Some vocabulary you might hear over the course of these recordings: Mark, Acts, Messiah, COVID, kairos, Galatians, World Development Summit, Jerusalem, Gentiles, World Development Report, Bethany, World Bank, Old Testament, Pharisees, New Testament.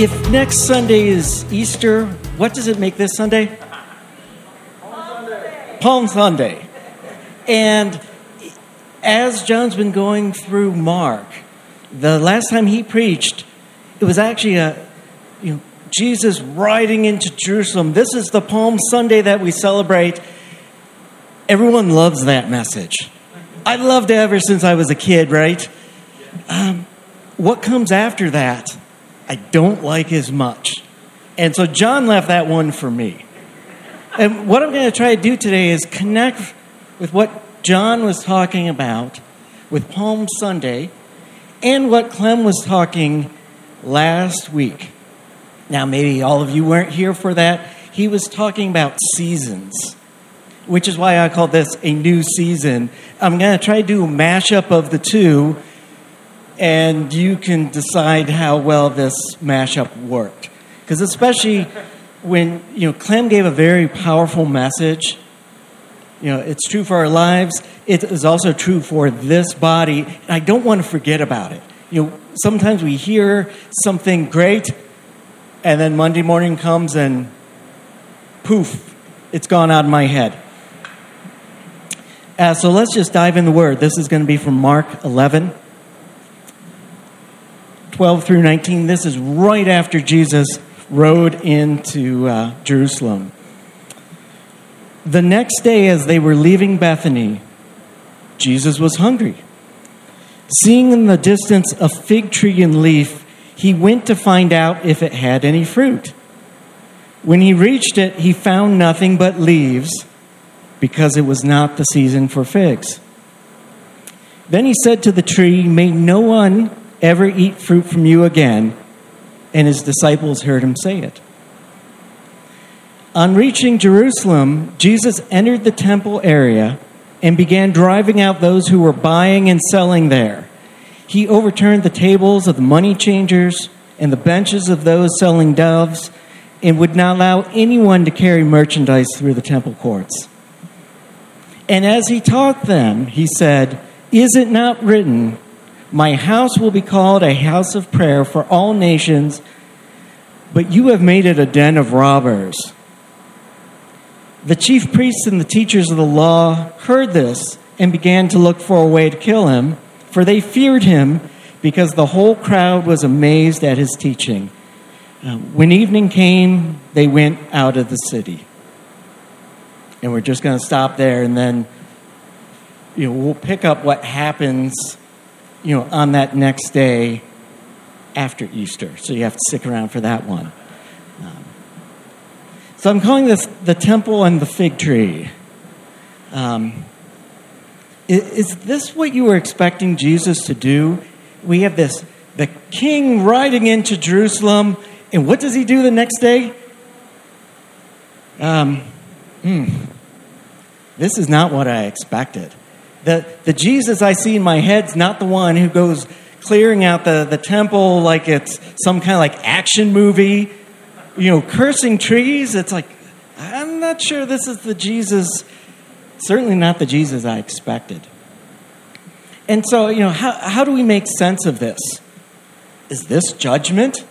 If next Sunday is Easter, what does it make this Sunday? Palm Sunday. And as John's been going through Mark, the last time he preached, it was actually Jesus riding into Jerusalem. This is the Palm Sunday that we celebrate. Everyone loves that message. I loved it ever since I was a kid, right? What comes after that, I don't like as much. And so John left that one for me. And what I'm going to try to do today is connect with what John was talking about with Palm Sunday and what Clem was talking last week. Now, maybe all of you weren't here for that. He was talking about seasons, which is why I call this a new season. I'm going to try to do a mashup of the two, and you can decide how well this mashup worked. Because especially when, Clem gave a very powerful message. It's true for our lives. It is also true for this body. And I don't want to forget about it. Sometimes we hear something great, and then Monday morning comes and poof, it's gone out of my head. So let's just dive in the Word. This is going to be from Mark 11, 12 through 19. This is right after Jesus rode into Jerusalem. The next day as they were leaving Bethany, Jesus was hungry. Seeing in the distance a fig tree in leaf, he went to find out if it had any fruit. When he reached it, he found nothing but leaves, because it was not the season for figs. Then he said to the tree, "May no one ever eat fruit from you again." And his disciples heard him say it. On reaching Jerusalem, Jesus entered the temple area and began driving out those who were buying and selling there. He overturned the tables of the money changers and the benches of those selling doves, and would not allow anyone to carry merchandise through the temple courts. And as he taught them, he said, "Is it not written, 'My house will be called a house of prayer for all nations,' but you have made it a den of robbers." The chief priests and the teachers of the law heard this and began to look for a way to kill him, for they feared him because the whole crowd was amazed at his teaching. When evening came, they went out of the city. And we're just going to stop there, and then we'll pick up what happens on that next day after Easter. So you have to stick around for that one. So I'm calling this the temple and the fig tree. Is this what you were expecting Jesus to do? We have the king riding into Jerusalem, and what does he do the next day? This is not what I expected. The Jesus I see in my head's not the one who goes clearing out the temple like it's some kind of like action movie, cursing trees. It's like, I'm not sure this is the Jesus. Certainly not the Jesus I expected. And so, how do we make sense of this? Is this judgment?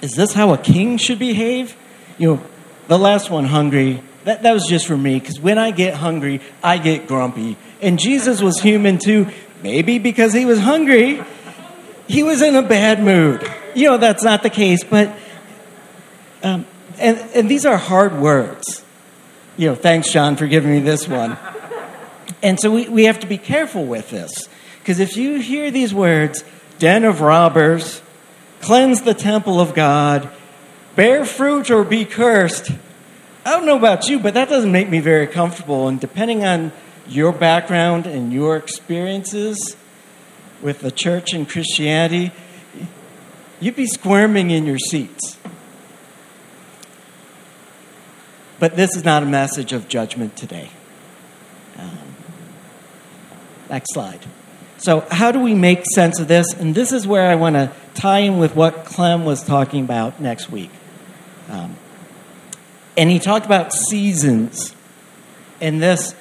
Is this how a king should behave? The last one, hungry, that was just for me, because when I get hungry, I get grumpy. And Jesus was human too. Maybe because he was hungry, he was in a bad mood. That's not the case, but, and these are hard words. Thanks, John, for giving me this one. And so we have to be careful with this. Because if you hear these words, den of robbers, cleanse the temple of God, bear fruit or be cursed, I don't know about you, but that doesn't make me very comfortable. And depending on your background and your experiences with the church and Christianity, you'd be squirming in your seats. But this is not a message of judgment today. Next slide. So how do we make sense of this? And this is where I want to tie in with what Clem was talking about next week. And he talked about seasons. And this,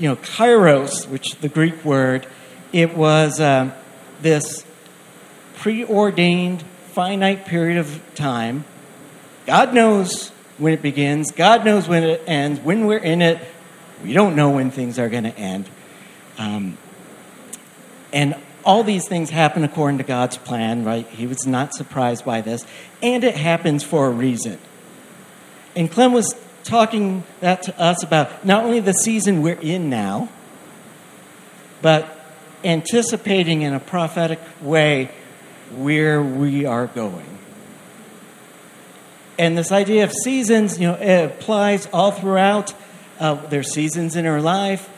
kairos, which is the Greek word, it was this preordained, finite period of time. God knows when it begins. God knows when it ends. When we're in it, we don't know when things are going to end. And all these things happen according to God's plan, right? He was not surprised by this. And it happens for a reason. And Clem was talking that to us about not only the season we're in now, but anticipating in a prophetic way where we are going. And this idea of seasons, it applies all throughout. There's seasons in our life,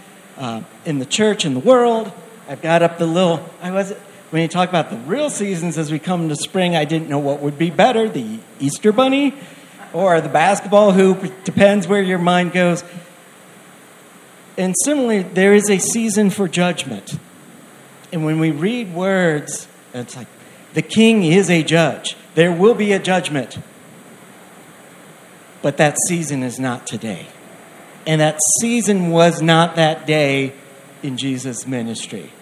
in the church, in the world. I've got up the little, when you talk about the real seasons as we come to spring, I didn't know what would be better, the Easter Bunny or the basketball hoop. It depends where your mind goes. And similarly, there is a season for judgment. And when we read words, it's like, the king is a judge. There will be a judgment. But that season is not today. And that season was not that day in Jesus' ministry.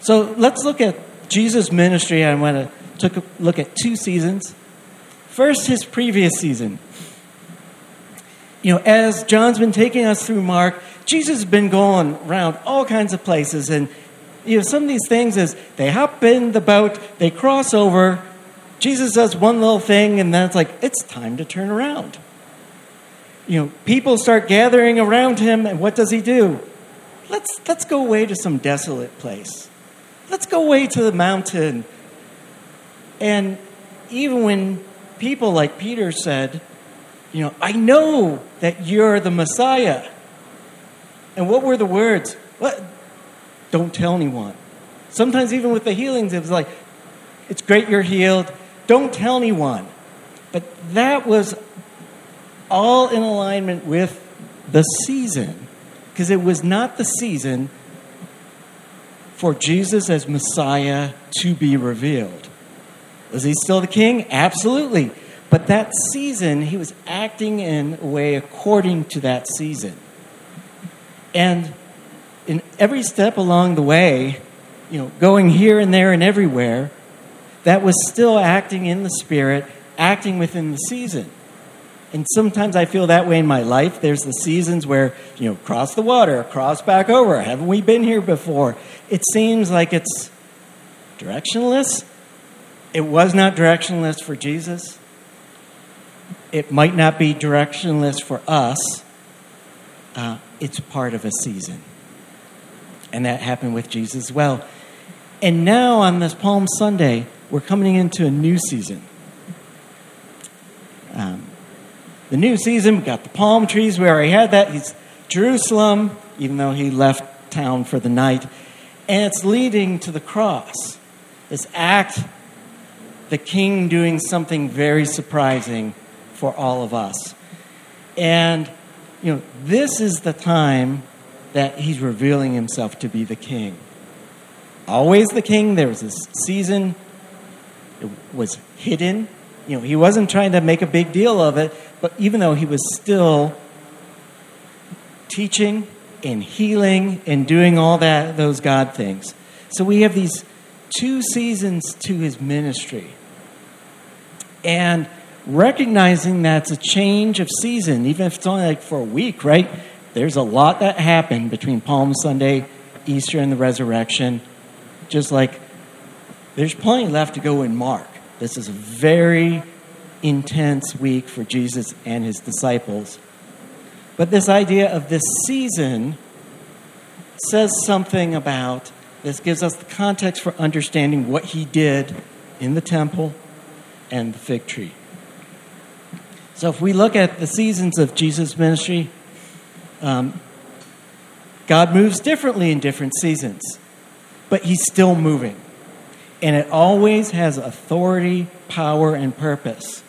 So let's look at Jesus' ministry. I want to look at two seasons. First, his previous season. As John's been taking us through Mark, Jesus has been going around all kinds of places. And, some of these things is they hop in the boat, they cross over. Jesus does one little thing, and then it's like, it's time to turn around. People start gathering around him, and what does he do? Let's go away to some desolate place. Let's go away to the mountain. And even when people like Peter said, I know that you're the Messiah. And what were the words? What? Don't tell anyone. Sometimes even with the healings, it was like, it's great you're healed. Don't tell anyone. But that was all in alignment with the season. Because it was not the season for Jesus as Messiah to be revealed. Was he still the king? Absolutely. But that season, he was acting in a way according to that season. And in every step along the way, going here and there and everywhere, that was still acting in the Spirit, acting within the season. And sometimes I feel that way in my life. There's the seasons where, cross the water, cross back over. Haven't we been here before? It seems like it's directionless. It was not directionless for Jesus. It might not be directionless for us. It's part of a season. And that happened with Jesus as well. And now on this Palm Sunday, we're coming into a new season. The new season, we got the palm trees. We already had that. He's Jerusalem, even though he left town for the night. And it's leading to the cross. This act, the king doing something very surprising for all of us. And, this is the time that he's revealing himself to be the king. Always the king. There was this season. It was hidden. He wasn't trying to make a big deal of it, but even though he was still teaching and healing and doing all that, those God things. So we have these two seasons to his ministry. And recognizing that it's a change of season, even if it's only for a week, right? There's a lot that happened between Palm Sunday, Easter, and the resurrection. Just like there's plenty left to go in Mark. This is a very intense week for Jesus and his disciples. But this idea of this season says something about, this gives us the context for understanding what he did in the temple and the fig tree. So if we look at the seasons of Jesus' ministry, God moves differently in different seasons, but he's still moving. And it always has authority, power, and purpose.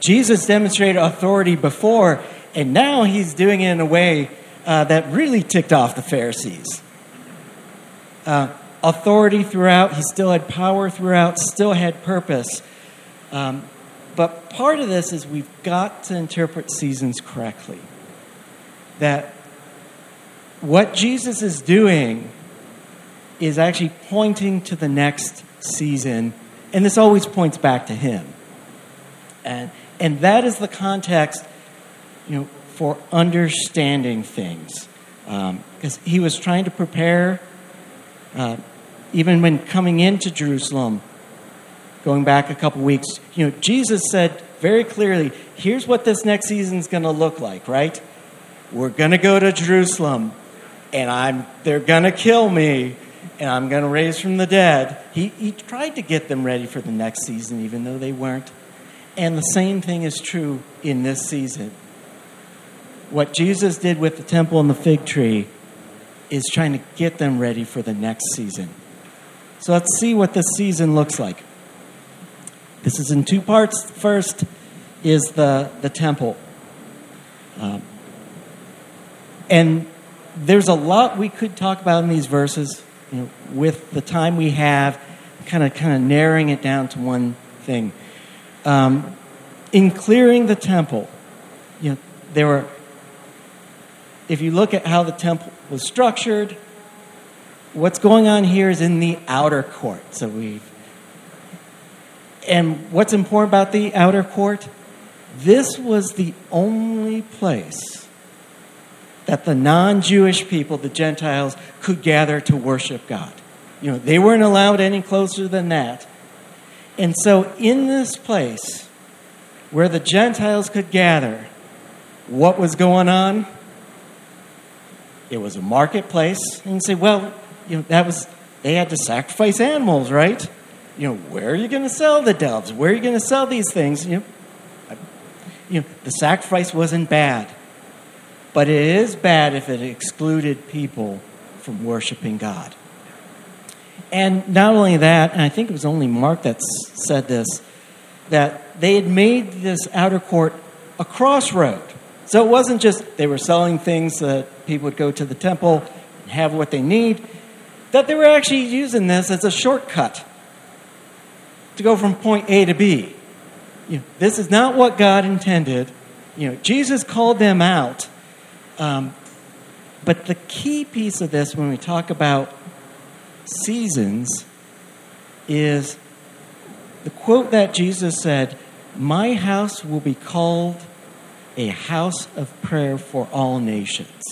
Jesus demonstrated authority before, and now he's doing it in a way that really ticked off the Pharisees. Authority throughout, he still had power throughout, still had purpose. But part of this is we've got to interpret seasons correctly. That what Jesus is doing is actually pointing to the next season, and this always points back to him. And that is the context, for understanding things. Because he was trying to prepare, even when coming into Jerusalem, going back a couple weeks, Jesus said very clearly, here's what this next season's going to look like, right? We're going to go to Jerusalem, and they're going to kill me, and I'm going to raise from the dead. He tried to get them ready for the next season, even though they weren't. And the same thing is true in this season. What Jesus did with the temple and the fig tree is trying to get them ready for the next season. So let's see what this season looks like. This is in two parts. First is the temple. And there's a lot we could talk about in these verses. With the time we have, kind of narrowing it down to one thing. In clearing the temple, there were... If you look at how the temple was structured, what's going on here is in the outer court. And what's important about the outer court? This was the only place that the non-Jewish people, the Gentiles, could gather to worship God. They weren't allowed any closer than that. And so in this place where the Gentiles could gather, what was going on? It was a marketplace, and you say, they had to sacrifice animals, right? Where are you going to sell the doves? Where are you going to sell these things? The sacrifice wasn't bad, but it is bad if it excluded people from worshiping God. And not only that, and I think it was only Mark that said this, that they had made this outer court a crossroad. So it wasn't just they were selling things that people would go to the temple and have what they need, that they were actually using this as a shortcut to go from point A to B. This is not what God intended. Jesus called them out. But the key piece of this when we talk about seasons is the quote that Jesus said, "My house will be called a house of prayer for all nations."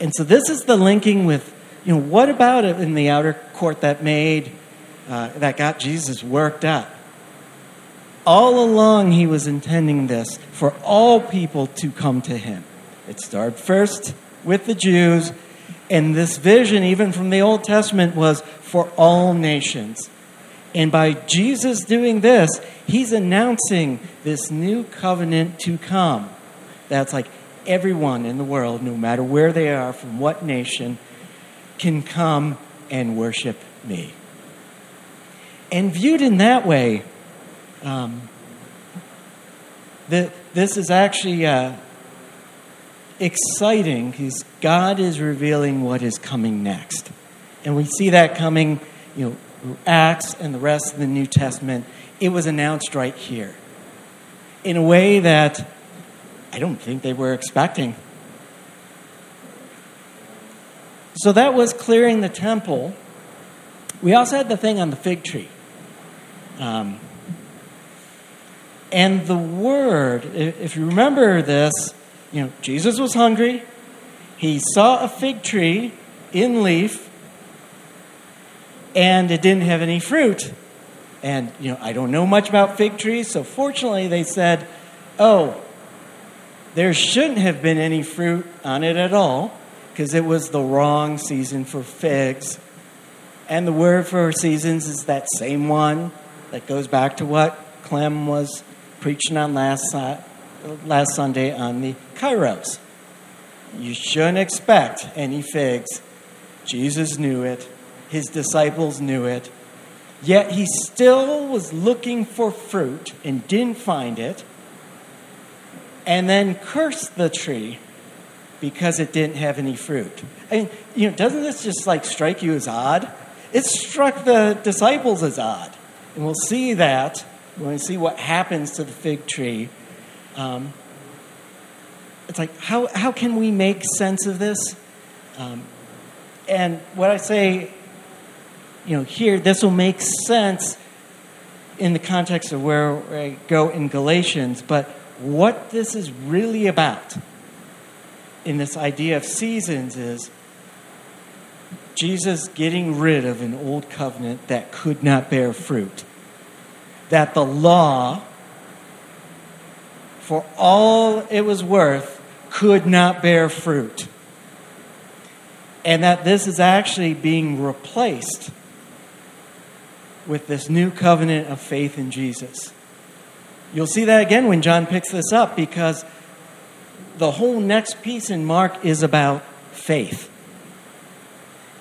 And so this is the linking with, what about it in the outer court that got Jesus worked up? All along he was intending this for all people to come to him. It started first with the Jews, and this vision, even from the Old Testament, was for all nations. And by Jesus doing this, he's announcing this new covenant to come. That's like everyone in the world, no matter where they are, from what nation, can come and worship me. And viewed in that way, this is actually exciting because God is revealing what is coming next. And we see that coming, Acts and the rest of the New Testament. It was announced right here in a way that I don't think they were expecting. So that was clearing the temple. We also had the thing on the fig tree. And the word, if you remember this, Jesus was hungry. He saw a fig tree in leaf, and it didn't have any fruit. And, I don't know much about fig trees, so fortunately they said, there shouldn't have been any fruit on it at all, because it was the wrong season for figs. And the word for seasons is that same one that goes back to what Clem was preaching on last Sunday on the kairos. You shouldn't expect any figs. Jesus knew it. His disciples knew it, yet he still was looking for fruit and didn't find it, and then cursed the tree because it didn't have any fruit. I mean, doesn't this just strike you as odd? It struck the disciples as odd, and we'll see that when we see what happens to the fig tree. It's how can we make sense of this? And what I say, here, this will make sense in the context of where I go in Galatians, but what this is really about in this idea of seasons is Jesus getting rid of an old covenant that could not bear fruit. That the law, for all it was worth, could not bear fruit. And that this is actually being replaced with this new covenant of faith in Jesus. You'll see that again when John picks this up, because the whole next piece in Mark is about faith.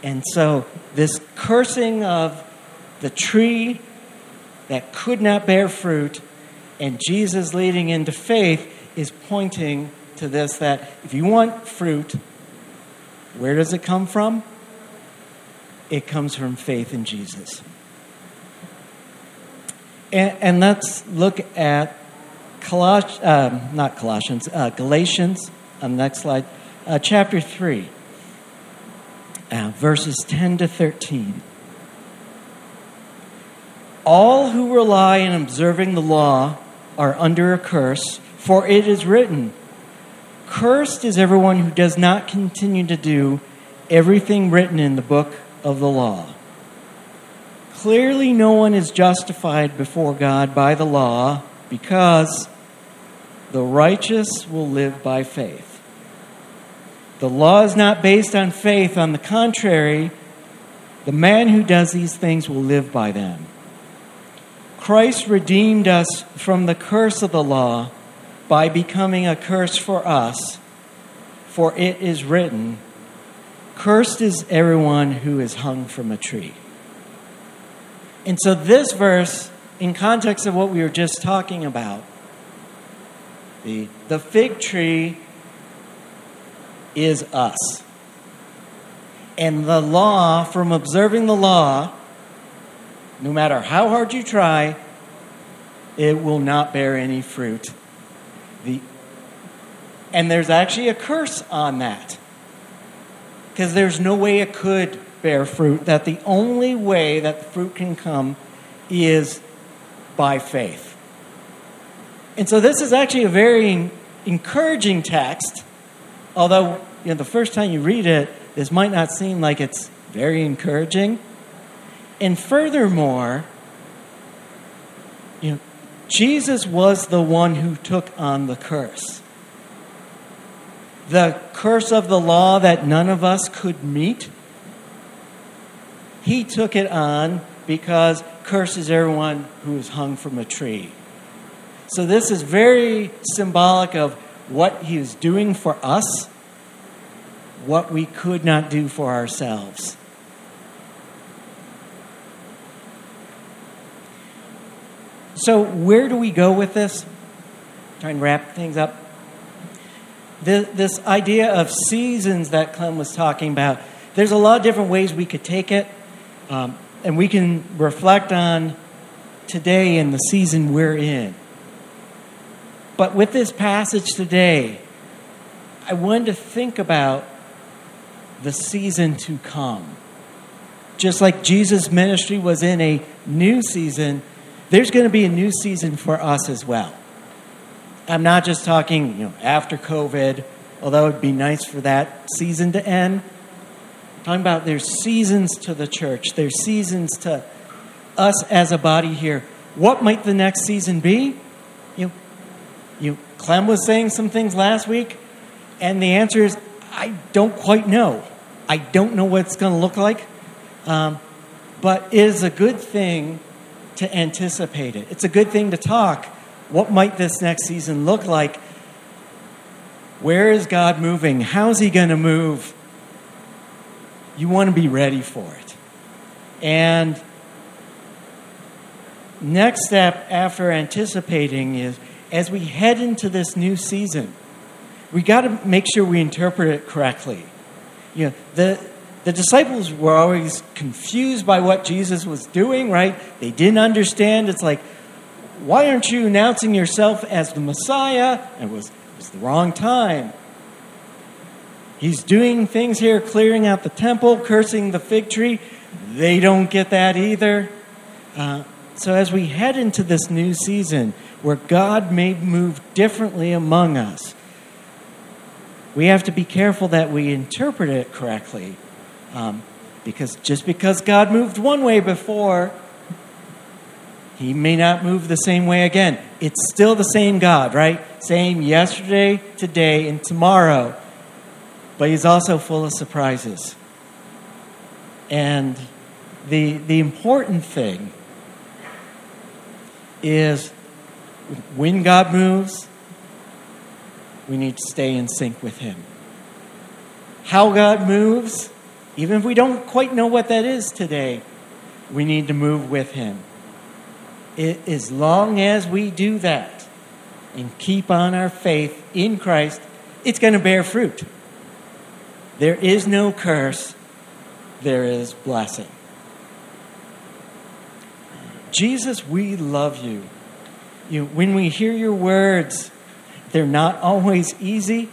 And so this cursing of the tree that could not bear fruit and Jesus leading into faith is pointing to this, that if you want fruit, where does it come from? It comes from faith in Jesus. And let's look at Galatians on the next slide, chapter 3, verses 10 to 13. All who rely on observing the law are under a curse, for it is written, "Cursed is everyone who does not continue to do everything written in the book of the law." Clearly, no one is justified before God by the law, because the righteous will live by faith. The law is not based on faith. On the contrary, the man who does these things will live by them. Christ redeemed us from the curse of the law by becoming a curse for us, for it is written, "Cursed is everyone who is hung from a tree." And so this verse, in context of what we were just talking about, the fig tree is us. And the law, from observing the law, no matter how hard you try, it will not bear any fruit. And there's actually a curse on that, because there's no way it could bear fruit, that the only way that fruit can come is by faith. And so this is actually a very encouraging text, although the first time you read it, this might not seem like it's very encouraging. And furthermore, Jesus was the one who took on the curse. The curse of the law that none of us could meet, he took it on, because cursed is everyone who is hung from a tree. So this is very symbolic of what he is doing for us, what we could not do for ourselves. So where do we go with this? Try and wrap things up. This idea of seasons that Clem was talking about, there's a lot of different ways we could take it. And we can reflect on today and the season we're in. But with this passage today, I wanted to think about the season to come. Just like Jesus' ministry was in a new season, there's going to be a new season for us as well. I'm not just talking, after COVID, although it'd be nice for that season to end. Talking about there's seasons to the church. There's seasons to us as a body here. What might the next season be? Clem was saying some things last week, and the answer is, I don't quite know. I don't know what it's going to look like. But it is a good thing to anticipate it. It's a good thing to talk. What might this next season look like? Where is God moving? How's he going to move? You want to be ready for it. And next step after anticipating is, as we head into this new season, we got to make sure we interpret it correctly. The disciples were always confused by what Jesus was doing, right? They didn't understand. It's like, why aren't you announcing yourself as the Messiah? It was the wrong time. He's doing things here, clearing out the temple, cursing the fig tree. They don't get that either. So as we head into this new season where God may move differently among us, we have to be careful that we interpret it correctly. Because just because God moved one way before, he may not move the same way again. It's still the same God, right? Same yesterday, today, and tomorrow. But he's also full of surprises. And the important thing is when God moves, we need to stay in sync with him. How God moves, even if we don't quite know what that is today, we need to move with him. As long as we do that and keep on our faith in Christ, it's going to bear fruit. There is no curse. There is blessing. Jesus, we love you. When we hear your words, they're not always easy.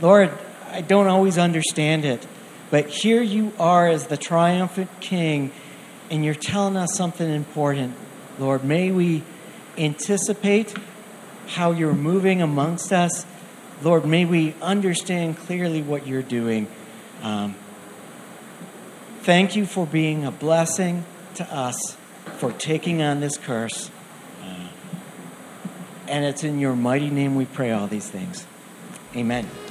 Lord, I don't always understand it, but here you are as the triumphant King, and you're telling us something important. Lord, may we anticipate how you're moving amongst us. Lord, may we understand clearly what you're doing. Thank you for being a blessing to us, for taking on this curse. And it's in your mighty name we pray all these things. Amen.